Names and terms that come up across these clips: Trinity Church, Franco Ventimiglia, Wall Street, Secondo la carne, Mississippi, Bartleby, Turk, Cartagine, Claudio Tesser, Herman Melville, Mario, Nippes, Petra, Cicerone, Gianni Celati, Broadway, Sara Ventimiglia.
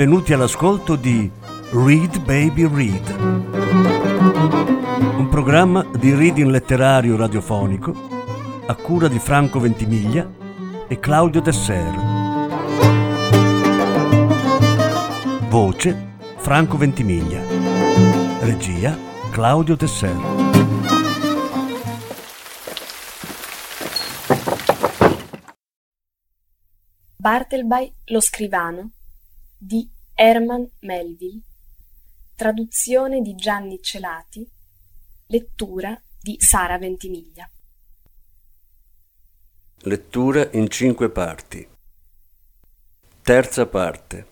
benvenuti all'ascolto di Read Baby Read, un programma di reading letterario radiofonico a cura di Franco Ventimiglia e Claudio Tesser. Voce Franco Ventimiglia. Regia Claudio Tesser. Bartleby lo scrivano di Herman Melville, traduzione di Gianni Celati, lettura di Sara Ventimiglia. Lettura in 5 parti. Terza parte.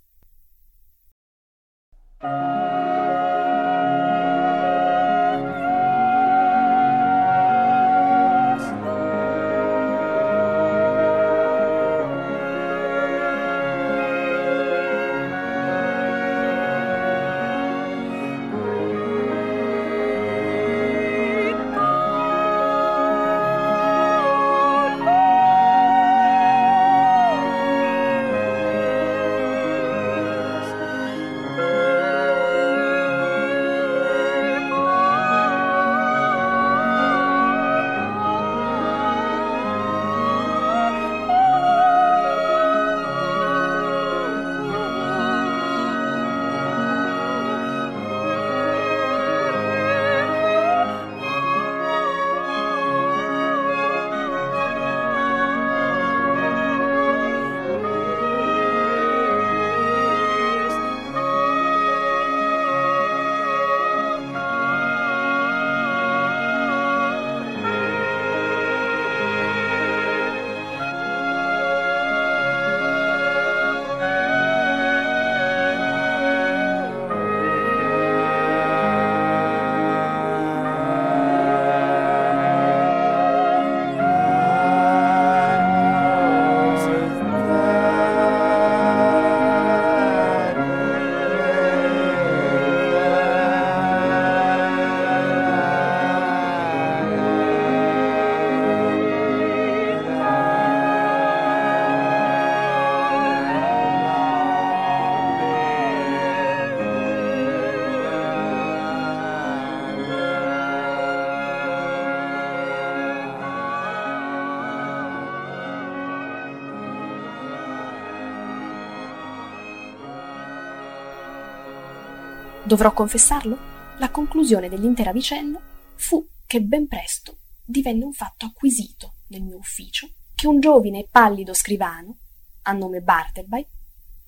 Dovrò confessarlo, la conclusione dell'intera vicenda fu che ben presto divenne un fatto acquisito nel mio ufficio che un giovine e pallido scrivano, a nome Bartleby,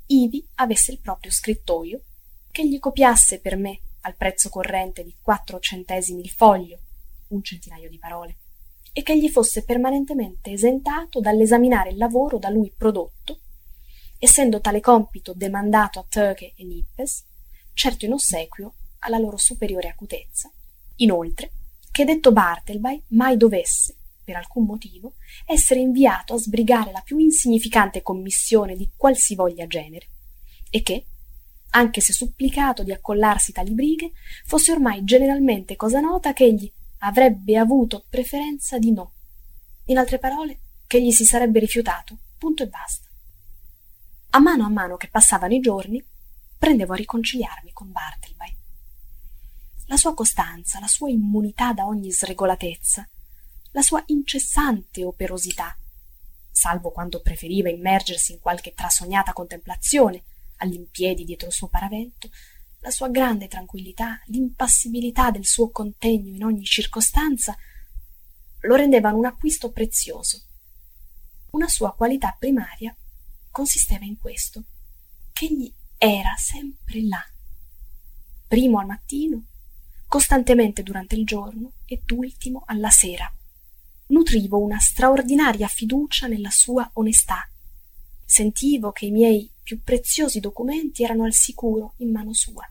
ivi avesse il proprio scrittoio, che gli copiasse per me, al prezzo corrente di 4 centesimi il foglio, un centinaio di parole, e che gli fosse permanentemente esentato dall'esaminare il lavoro da lui prodotto, essendo tale compito demandato a Turk e Nippes, certo in ossequio alla loro superiore acutezza, inoltre che detto Bartleby mai dovesse, per alcun motivo, essere inviato a sbrigare la più insignificante commissione di qualsivoglia genere, e che, anche se supplicato di accollarsi tali brighe, fosse ormai generalmente cosa nota che egli avrebbe avuto preferenza di no, in altre parole, che egli si sarebbe rifiutato, punto e basta. A mano che passavano i giorni, prendevo a riconciliarmi con Bartleby. La sua costanza, la sua immunità da ogni sregolatezza, la sua incessante operosità, salvo quando preferiva immergersi in qualche trasognata contemplazione all'impiedi dietro il suo paravento, la sua grande tranquillità, l'impassibilità del suo contegno in ogni circostanza, lo rendevano un acquisto prezioso. Una sua qualità primaria consisteva in questo, che egli era sempre là, primo al mattino, costantemente durante il giorno ed ultimo alla sera. Nutrivo una straordinaria fiducia nella sua onestà. Sentivo che i miei più preziosi documenti erano al sicuro in mano sua.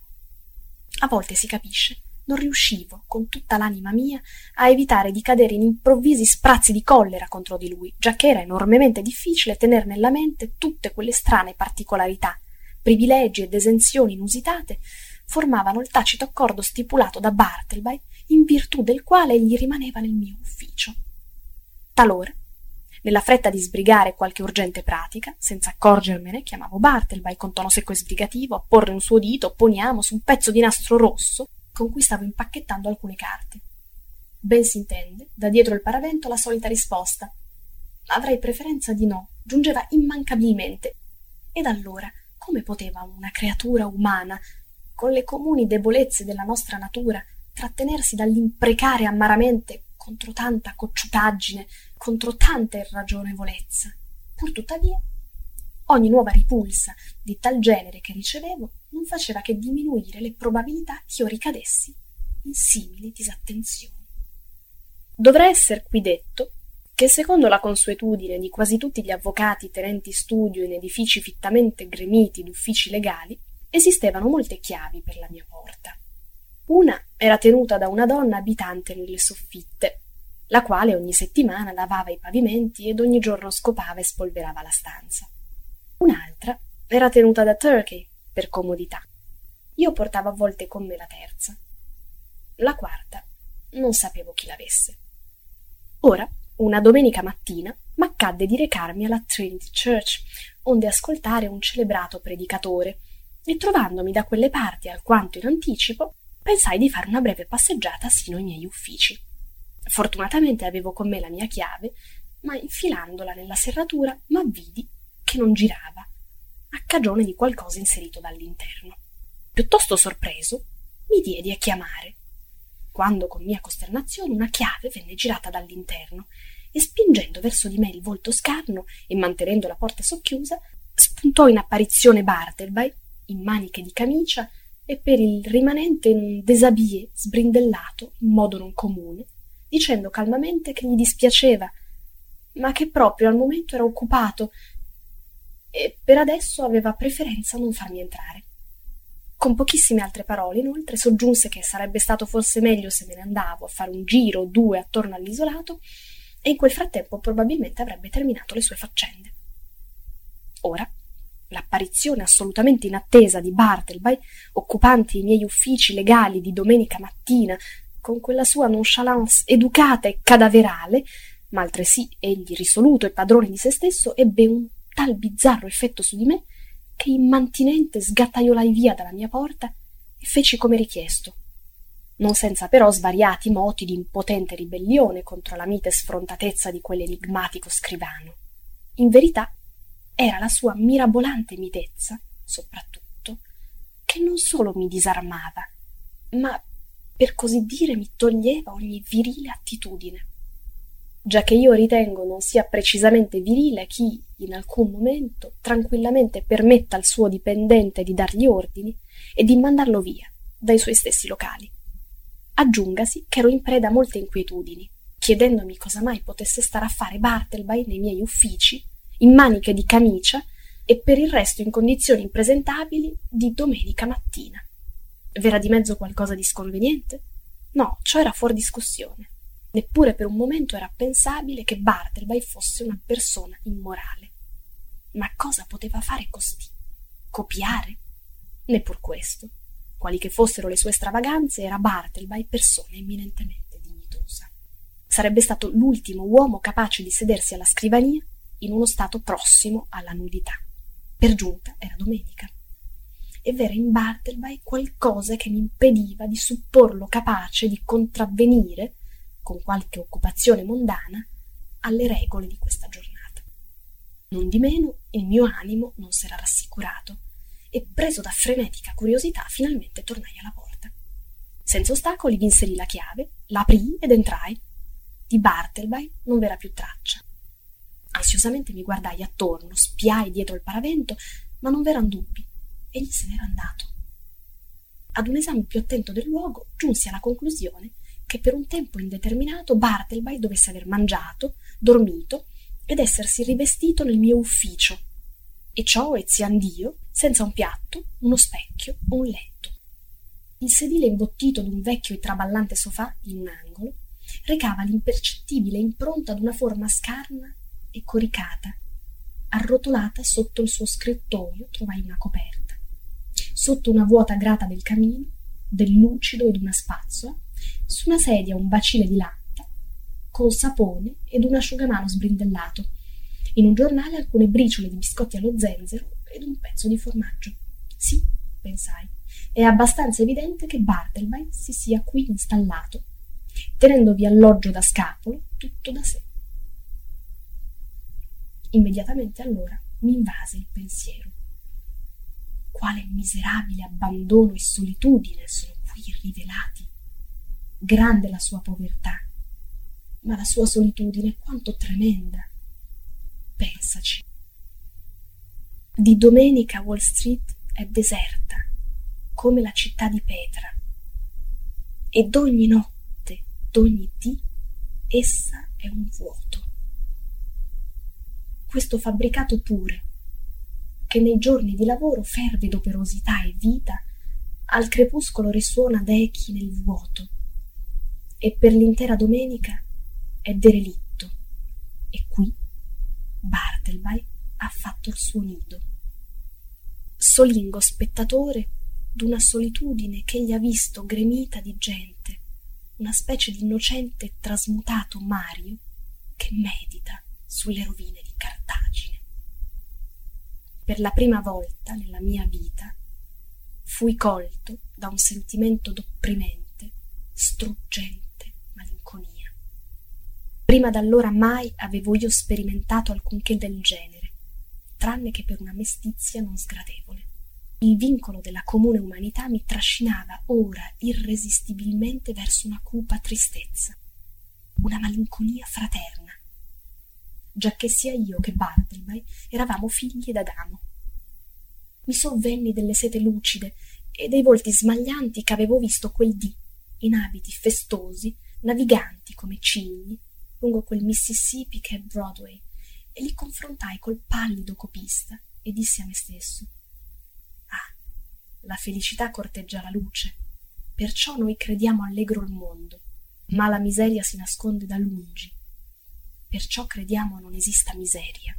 A volte, si capisce, non riuscivo, con tutta l'anima mia, a evitare di cadere in improvvisi sprazzi di collera contro di lui, giacché era enormemente difficile tener nella mente tutte quelle strane particolarità, privilegi ed esenzioni inusitate formavano il tacito accordo stipulato da Bartleby in virtù del quale egli rimaneva nel mio ufficio. Talora Nella fretta di sbrigare qualche urgente pratica, senza accorgermene, chiamavo Bartleby con tono secco e sbrigativo a porre un suo dito, poniamo, su un pezzo di nastro rosso con cui stavo impacchettando alcune carte. Ben si intende, da dietro il paravento la solita risposta. Avrei preferenza di no, giungeva immancabilmente. Ed allora, come poteva una creatura umana, con le comuni debolezze della nostra natura, trattenersi dall'imprecare amaramente contro tanta cocciutaggine, contro tanta irragionevolezza? Pur tuttavia, ogni nuova ripulsa di tal genere che ricevevo non faceva che diminuire le probabilità che io ricadessi in simili disattenzioni. Dovrà esser qui detto che, secondo la consuetudine di quasi tutti gli avvocati tenenti studio in edifici fittamente gremiti d'uffici legali, esistevano molte chiavi per la mia porta. Una era tenuta da una donna abitante nelle soffitte, la quale ogni settimana lavava i pavimenti ed ogni giorno scopava e spolverava la stanza. Un'altra era tenuta da Turk, per comodità. Io portavo a volte con me la terza. La quarta non sapevo chi l'avesse. Ora, una domenica mattina, m'accadde di recarmi alla Trinity Church, onde ascoltare un celebrato predicatore, e trovandomi da quelle parti alquanto in anticipo, pensai di fare una breve passeggiata sino ai miei uffici. Fortunatamente avevo con me la mia chiave, ma infilandola nella serratura m'avvidi che non girava, a cagione di qualcosa inserito dall'interno. Piuttosto sorpreso, mi diedi a chiamare, quando con mia costernazione una chiave venne girata dall'interno e, spingendo verso di me il volto scarno e mantenendo la porta socchiusa, spuntò in apparizione Bartleby, in maniche di camicia e per il rimanente in un déshabillé sbrindellato in modo non comune, dicendo calmamente che gli dispiaceva, ma che proprio al momento era occupato e per adesso aveva preferenza non farmi entrare. Con pochissime altre parole, inoltre, soggiunse che sarebbe stato forse meglio se me ne andavo a fare un giro o due attorno all'isolato e in quel frattempo probabilmente avrebbe terminato le sue faccende. Ora, l'apparizione assolutamente inattesa di Bartleby, occupanti i miei uffici legali di domenica mattina, con quella sua nonchalance educata e cadaverale, ma altresì egli risoluto e padrone di se stesso, ebbe un tal bizzarro effetto su di me che immantinente sgattaiolai via dalla mia porta e feci come richiesto, non senza però svariati moti di impotente ribellione contro la mite sfrontatezza di quell'enigmatico scrivano. In verità, era la sua mirabolante mitezza, soprattutto, che non solo mi disarmava, ma, per così dire, mi toglieva ogni virile attitudine. Già che io ritengo non sia precisamente virile chi, in alcun momento, tranquillamente permetta al suo dipendente di dargli ordini e di mandarlo via dai suoi stessi locali. Aggiungasi che ero in preda a molte inquietudini, chiedendomi cosa mai potesse stare a fare Bartleby nei miei uffici, in maniche di camicia e per il resto in condizioni impresentabili di domenica mattina. V'era di mezzo qualcosa di sconveniente? No, ciò era fuor discussione. Neppure per un momento era pensabile che Bartleby fosse una persona immorale. Ma cosa poteva fare costì? Copiare? Neppur questo. Quali che fossero le sue stravaganze, era Bartleby persona eminentemente dignitosa. Sarebbe stato l'ultimo uomo capace di sedersi alla scrivania in uno stato prossimo alla nudità. Per giunta era domenica. E v'era in Bartleby qualcosa che mi impediva di supporlo capace di contravvenire, con qualche occupazione mondana, alle regole di questa giornata. Nondimeno il mio animo non s'era rassicurato e, preso da frenetica curiosità, finalmente tornai alla porta. Senza ostacoli v'inserì la chiave, l'aprii ed entrai. Di Bartleby non v'era più traccia. Ansiosamente mi guardai attorno, spiai dietro il paravento, ma non v'eran dubbi. Egli se n'era andato. Ad un esame più attento del luogo giunsi alla conclusione che per un tempo indeterminato Bartleby dovesse aver mangiato, dormito ed essersi rivestito nel mio ufficio, e ciò eziandio, senza un piatto, uno specchio o un letto. Il sedile imbottito d'un vecchio e traballante sofà in un angolo recava l'impercettibile impronta d'una forma scarna e coricata. Arrotolata sotto il suo scrittoio trovai una coperta. Sotto una vuota grata del camino, del lucido ed una spazzola, su una sedia un bacile di latta, col sapone ed un asciugamano sbrindellato, in un giornale alcune briciole di biscotti allo zenzero ed un pezzo di formaggio. Sì, pensai, è abbastanza evidente che Bartleby si sia qui installato, tenendovi alloggio da scapolo tutto da sé. Immediatamente allora mi invase il pensiero. Quale miserabile abbandono e solitudine sono qui rivelati! Grande la sua povertà, ma la sua solitudine quanto tremenda! Pensaci. Di domenica Wall Street è deserta, come la città di Petra, ed ogni notte, d'ogni dì, essa è un vuoto. Questo fabbricato pure, che nei giorni di lavoro ferve d'operosità e vita, al crepuscolo risuona d'echi nel vuoto, e per l'intera domenica è derelitto, e qui Bartleby ha fatto il suo nido, solingo spettatore d'una solitudine che egli ha visto gremita di gente, una specie di innocente e trasmutato Mario che medita sulle rovine di Cartagine. Per la prima volta nella mia vita fui colto da un sentimento d'opprimente, struggente malinconia. Prima d'allora mai avevo io sperimentato alcunché del genere, tranne che per una mestizia non sgradevole. Il vincolo della comune umanità mi trascinava ora irresistibilmente verso una cupa tristezza, una malinconia fraterna, giacché sia io che Bartleby eravamo figli d'Adamo. Mi sovvenni delle sete lucide e dei volti smaglianti che avevo visto quel dì, in abiti festosi, naviganti come cigni, lungo quel Mississippi che è Broadway, e li confrontai col pallido copista e dissi a me stesso: ah, la felicità corteggia la luce, perciò noi crediamo allegro il mondo, ma la miseria si nasconde da lungi, perciò crediamo non esista miseria.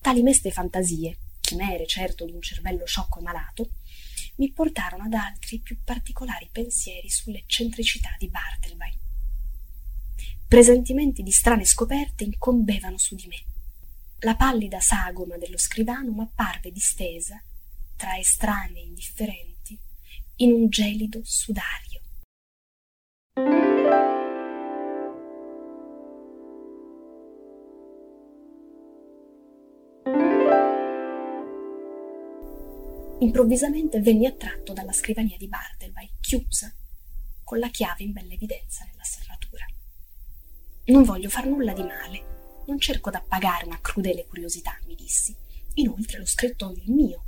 Tali meste fantasie, chimere certo d'un cervello sciocco e malato, mi portarono ad altri più particolari pensieri sull'eccentricità di Bartleby. Presentimenti di strane scoperte incombevano su di me. La pallida sagoma dello scrivano m'apparve distesa, tra estranei e indifferenti, in un gelido sudario. Improvvisamente venni attratto dalla scrivania di Bartleby, chiusa, con la chiave in bella evidenza nella serratura. Non voglio far nulla di male, non cerco d'appagare una crudele curiosità, mi dissi. Inoltre lo scritto è il mio,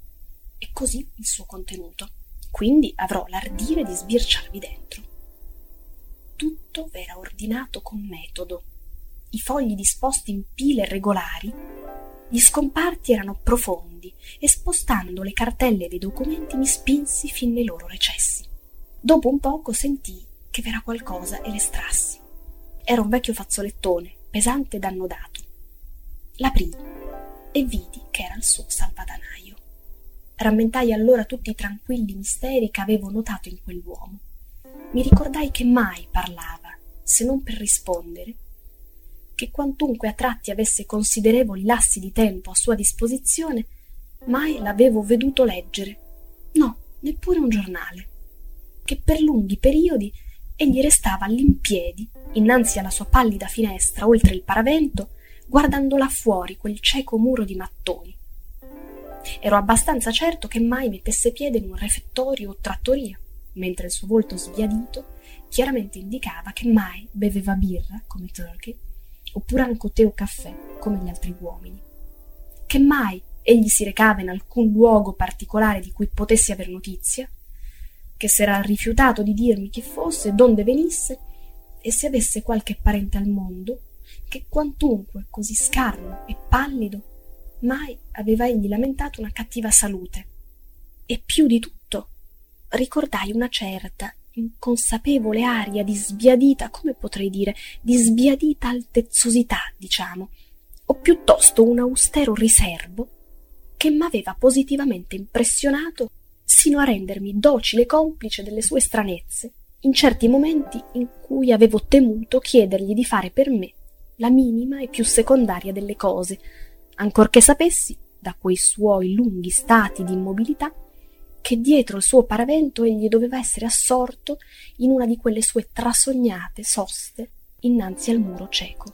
e così il suo contenuto. Quindi avrò l'ardire di sbirciarvi dentro. Tutto v'era ordinato con metodo. I fogli disposti in pile regolari, gli scomparti erano profondi, e spostando le cartelle dei documenti mi spinsi fin nei loro recessi. Dopo un poco sentii che v'era qualcosa e l'estrassi. Era un vecchio fazzolettone, pesante ed annodato. L'aprii e vidi che era il suo salvadanaio. Rammentai allora tutti i tranquilli misteri che avevo notato in quell'uomo. Mi ricordai che mai parlava, se non per rispondere, che quantunque a tratti avesse considerevoli lassi di tempo a sua disposizione, mai l'avevo veduto leggere, no, neppure un giornale, che per lunghi periodi egli restava all'impiedi, innanzi alla sua pallida finestra, oltre il paravento, guardando là fuori quel cieco muro di mattoni. Ero abbastanza certo che mai mettesse piede in un refettorio o trattoria, mentre il suo volto sbiadito chiaramente indicava che mai beveva birra, come Turk, oppure anche tè o caffè, come gli altri uomini. Che mai egli si recava in alcun luogo particolare di cui potessi aver notizia, che s'era rifiutato di dirmi chi fosse, d'onde venisse, e se avesse qualche parente al mondo, che quantunque così scarno e pallido, mai aveva egli lamentato una cattiva salute. E più di tutto ricordai una certa inconsapevole aria di sbiadita, come potrei dire, di sbiadita altezzosità, diciamo, o piuttosto un austero riserbo, che m'aveva positivamente impressionato sino a rendermi docile complice delle sue stranezze in certi momenti in cui avevo temuto chiedergli di fare per me la minima e più secondaria delle cose, ancorché sapessi, da quei suoi lunghi stati di immobilità, che dietro il suo paravento egli doveva essere assorto in una di quelle sue trasognate soste innanzi al muro cieco.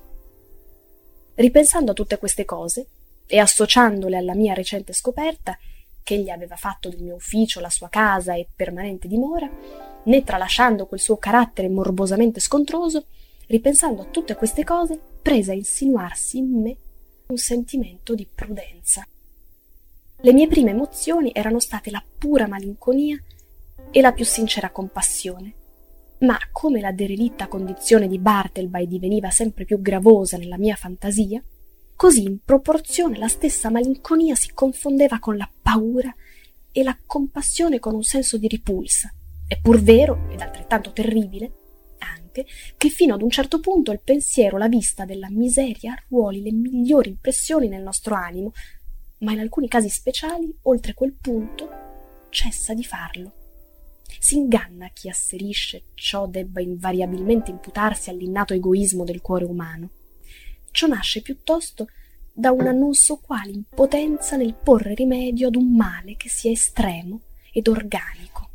Ripensando a tutte queste cose e associandole alla mia recente scoperta, che egli aveva fatto del mio ufficio la sua casa e permanente dimora, né tralasciando quel suo carattere morbosamente scontroso, ripensando a tutte queste cose, prese a insinuarsi in me un sentimento di prudenza. Le mie prime emozioni erano state la pura malinconia e la più sincera compassione, ma come la derelitta condizione di Bartleby diveniva sempre più gravosa nella mia fantasia, così in proporzione la stessa malinconia si confondeva con la paura e la compassione con un senso di ripulsa, è pur vero ed altrettanto terribile anche che fino ad un certo punto il pensiero, la vista della miseria arruoli le migliori impressioni nel nostro animo, ma in alcuni casi speciali, oltre quel punto, cessa di farlo. Si inganna chi asserisce ciò debba invariabilmente imputarsi all'innato egoismo del cuore umano. Ciò nasce piuttosto da una non so quale impotenza nel porre rimedio ad un male che sia estremo ed organico.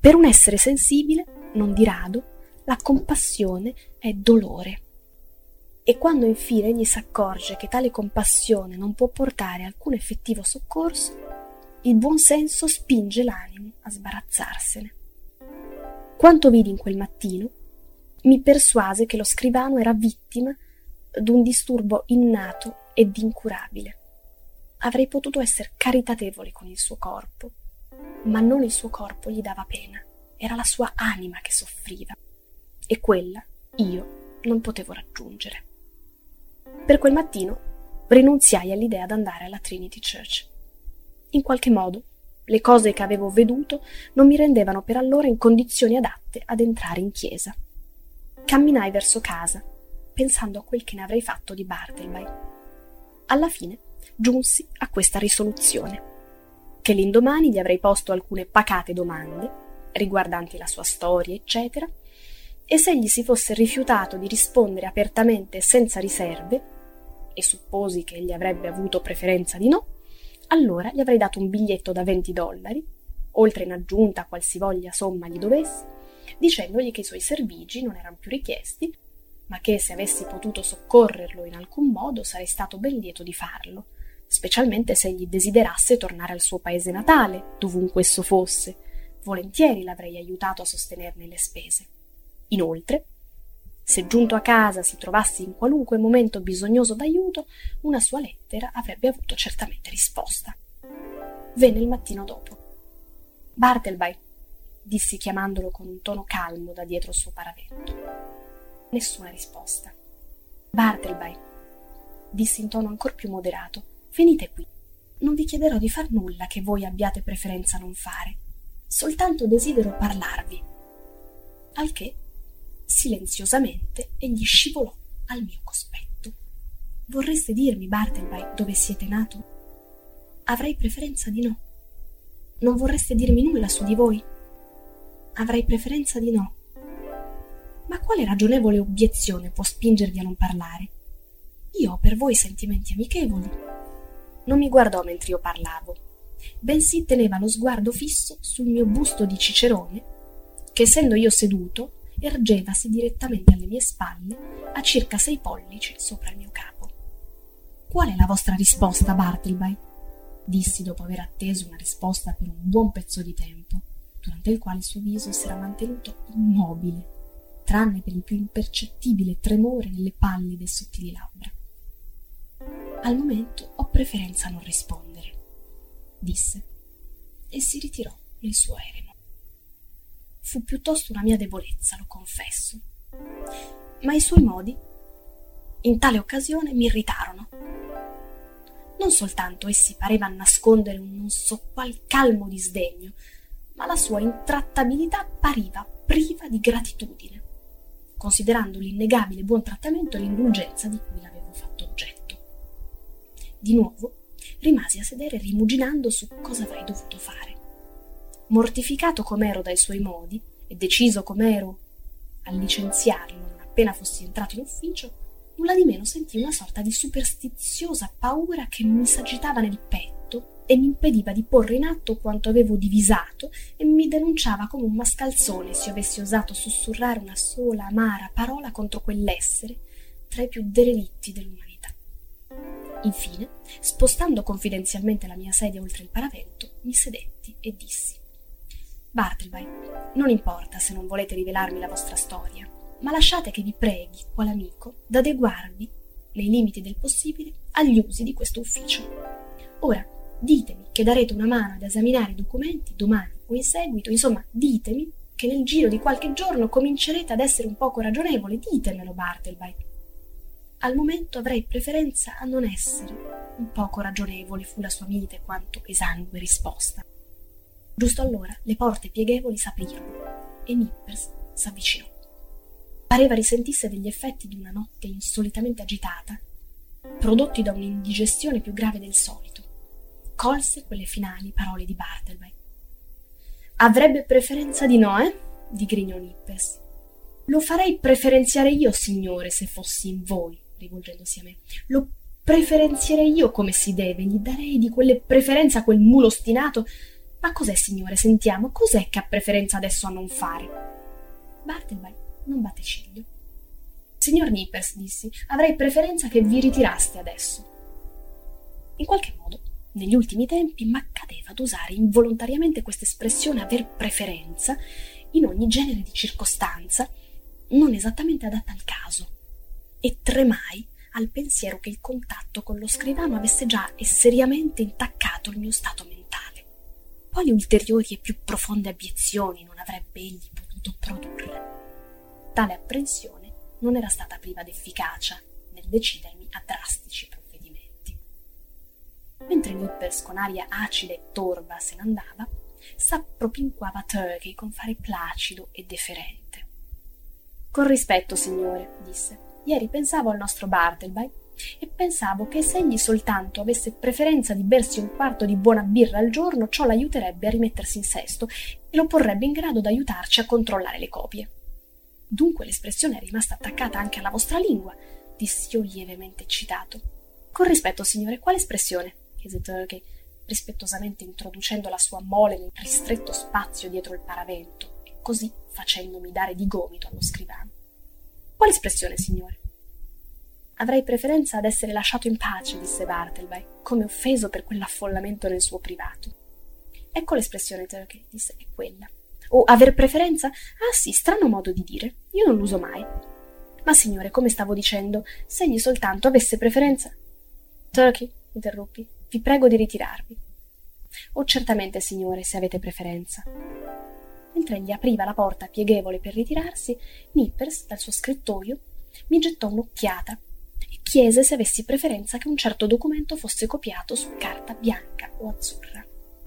Per un essere sensibile, non di rado, la compassione è dolore. E quando infine egli s'accorge che tale compassione non può portare alcun effettivo soccorso, il buon senso spinge l'animo a sbarazzarsene. Quanto vidi in quel mattino mi persuase che lo scrivano era vittima d'un disturbo innato ed incurabile. Avrei potuto essere caritatevole con il suo corpo, ma non il suo corpo gli dava pena, era la sua anima che soffriva, e quella io non potevo raggiungere. Per quel mattino rinunziai all'idea d'andare alla Trinity Church. In qualche modo, le cose che avevo veduto non mi rendevano per allora in condizioni adatte ad entrare in chiesa. Camminai verso casa, pensando a quel che ne avrei fatto di Bartleby. Alla fine giunsi a questa risoluzione, che l'indomani gli avrei posto alcune pacate domande, riguardanti la sua storia, eccetera, e se egli si fosse rifiutato di rispondere apertamente e senza riserve, e supposi che egli avrebbe avuto preferenza di no, allora gli avrei dato un biglietto da $20, oltre in aggiunta a qualsivoglia somma gli dovessi, dicendogli che i suoi servigi non erano più richiesti, ma che se avessi potuto soccorrerlo in alcun modo sarei stato ben lieto di farlo, specialmente se egli desiderasse tornare al suo paese natale, dovunque esso fosse, volentieri l'avrei aiutato a sostenerne le spese. Inoltre, se giunto a casa si trovassi in qualunque momento bisognoso d'aiuto, una sua lettera avrebbe avuto certamente risposta. Venne il mattino dopo. Bartleby, dissi chiamandolo con un tono calmo da dietro il suo paravento. Nessuna risposta. Bartleby, dissi in tono ancor più moderato, venite qui. Non vi chiederò di far nulla che voi abbiate preferenza a non fare. Soltanto desidero parlarvi. Al che silenziosamente egli scivolò al mio cospetto. Vorreste dirmi, Bartleby, dove siete nato? Avrei preferenza di no. Non vorreste dirmi nulla su di voi? Avrei preferenza di no. Ma quale ragionevole obiezione può spingervi a non parlare? Io ho per voi sentimenti amichevoli. Non mi guardò mentre io parlavo, bensì teneva lo sguardo fisso sul mio busto di Cicerone, che essendo io seduto ergevasi direttamente alle mie spalle a circa 6 pollici sopra il mio capo. Qual è la vostra risposta, Bartleby? Dissi dopo aver atteso una risposta per un buon pezzo di tempo, durante il quale il suo viso si era mantenuto immobile, tranne per il più impercettibile tremore nelle pallide e sottili labbra. Al momento ho preferenza a non rispondere, disse, e si ritirò nel suo eremo. Fu piuttosto una mia debolezza, lo confesso, ma i suoi modi in tale occasione mi irritarono. Non soltanto essi parevano nascondere un non so qual calmo disdegno, ma la sua intrattabilità appariva priva di gratitudine, considerando l'innegabile buon trattamento e l'indulgenza di cui l'avevo fatto oggetto. Di nuovo rimasi a sedere rimuginando su cosa avrei dovuto fare. Mortificato com'ero dai suoi modi e deciso com'ero a licenziarlo non appena fossi entrato in ufficio, nulla di meno sentii una sorta di superstiziosa paura che mi s'agitava nel petto e mi impediva di porre in atto quanto avevo divisato e mi denunciava come un mascalzone se avessi osato sussurrare una sola amara parola contro quell'essere tra i più derelitti dell'umanità. Infine, spostando confidenzialmente la mia sedia oltre il paravento, mi sedetti e dissi: «Bartleby, non importa se non volete rivelarmi la vostra storia, ma lasciate che vi preghi, qual amico, d'adeguarvi, nei limiti del possibile, agli usi di questo ufficio. Ora, ditemi che darete una mano ad esaminare i documenti domani o in seguito, insomma, ditemi che nel giro di qualche giorno comincerete ad essere un poco ragionevole, ditemelo, Bartleby. Al momento avrei preferenza a non essere un poco ragionevole», fu la sua mite quanto esangue risposta. Giusto allora le porte pieghevoli s'aprirono e Nippes s'avvicinò. Pareva risentisse degli effetti di una notte insolitamente agitata, prodotti da un'indigestione più grave del solito. Colse quelle finali parole di Bartleby. «Avrebbe preferenza di no, eh?» digrignò Nippes. «Lo farei preferenziare io, signore, se fossi in voi», rivolgendosi a me. «Lo preferenzierei io come si deve, gli darei di quelle preferenze a quel mulo ostinato. Ma cos'è, signore, sentiamo, cos'è che ha preferenza adesso a non fare?» Bartleby non batte ciglio. «Signor Nippes», dissi, «avrei preferenza che vi ritiraste adesso». In qualche modo, negli ultimi tempi, m'accadeva ad usare involontariamente questa espressione «aver preferenza» in ogni genere di circostanza non esattamente adatta al caso, e tremai al pensiero che il contatto con lo scrivano avesse già e seriamente intaccato il mio stato mentale. Quali ulteriori e più profonde abiezioni non avrebbe egli potuto produrre? Tale apprensione non era stata priva d'efficacia nel decidermi a drastici provvedimenti. Mentre Nippes con aria acida e torva se n'andava, s'appropinquava Turk con fare placido e deferente. «Con rispetto, signore», disse, «ieri pensavo al nostro Bartleby e pensavo che se egli soltanto avesse preferenza di bersi un quarto di buona birra al giorno, ciò l'aiuterebbe a rimettersi in sesto e lo porrebbe in grado d'aiutarci a controllare le copie. Dunque l'espressione è rimasta attaccata anche alla vostra lingua», dissi io lievemente eccitato. «Con rispetto, signore, quale espressione?» chiese Turkey, rispettosamente introducendo la sua mole nel ristretto spazio dietro il paravento e così facendomi dare di gomito allo scrivano. «Quale espressione, signore?» «Avrei preferenza ad essere lasciato in pace», disse Bartleby, come offeso per quell'affollamento nel suo privato. «Ecco l'espressione, Turkey», disse, «è quella». «O aver preferenza? Ah sì, strano modo di dire, io non l'uso mai. Ma signore, come stavo dicendo, se egli soltanto avesse preferenza...» «Turkey», interruppi, «vi prego di ritirarvi». «O certamente, signore, se avete preferenza». Mentre egli apriva la porta pieghevole per ritirarsi, Nippes, dal suo scrittoio, mi gettò un'occhiata e chiese se avessi preferenza che un certo documento fosse copiato su carta bianca o azzurra.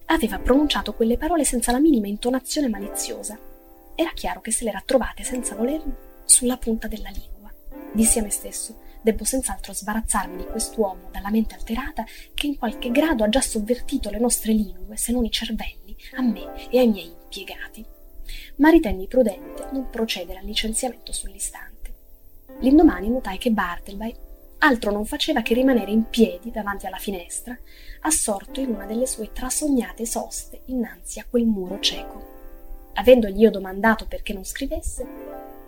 Aveva pronunciato quelle parole senza la minima intonazione maliziosa. Era chiaro che se le era trovate senza volerlo sulla punta della lingua. Dissi a me stesso: «Debbo senz'altro sbarazzarmi di quest'uomo dalla mente alterata che in qualche grado ha già sovvertito le nostre lingue, se non i cervelli, a me e ai miei impiegati». Ma ritenni prudente non procedere al licenziamento sull'istante. L'indomani notai che Bartleby altro non faceva che rimanere in piedi davanti alla finestra, assorto in una delle sue trasognate soste innanzi a quel muro cieco. Avendogli io domandato perché non scrivesse,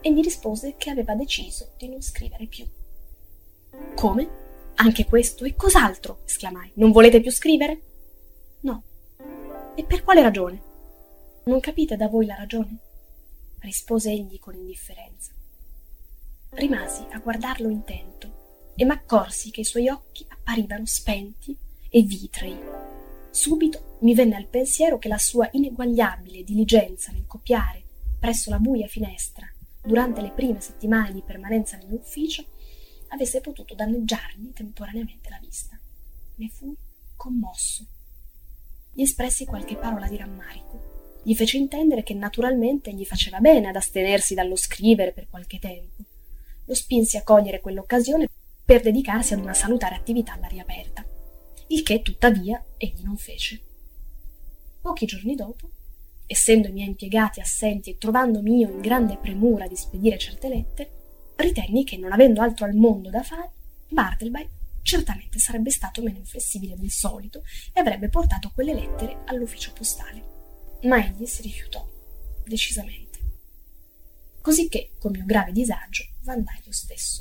egli rispose che aveva deciso di non scrivere più. «Come? Anche questo? E cos'altro?» esclamai. «Non volete più scrivere?» «No». «E per quale ragione?» «Non capite da voi la ragione?» rispose egli con indifferenza. Rimasi a guardarlo intento e m'accorsi che i suoi occhi apparivano spenti e vitrei. Subito mi venne al pensiero che la sua ineguagliabile diligenza nel copiare presso la buia finestra durante le prime settimane di permanenza nel mio ufficio avesse potuto danneggiarmi temporaneamente la vista. Ne fui commosso. Gli espressi qualche parola di rammarico. Gli fece intendere che naturalmente gli faceva bene ad astenersi dallo scrivere per qualche tempo. Lo spinsi a cogliere quell'occasione per dedicarsi ad una salutare attività all'aria aperta, il che tuttavia egli non fece. Pochi giorni dopo essendo i miei impiegati assenti e trovandomi io in grande premura di spedire certe lettere, ritenni che, non avendo altro al mondo da fare, Bartleby certamente sarebbe stato meno inflessibile del solito e avrebbe portato quelle lettere all'ufficio postale. Ma egli si rifiutò, decisamente. Così che, con mio grave disagio, vandai io stesso.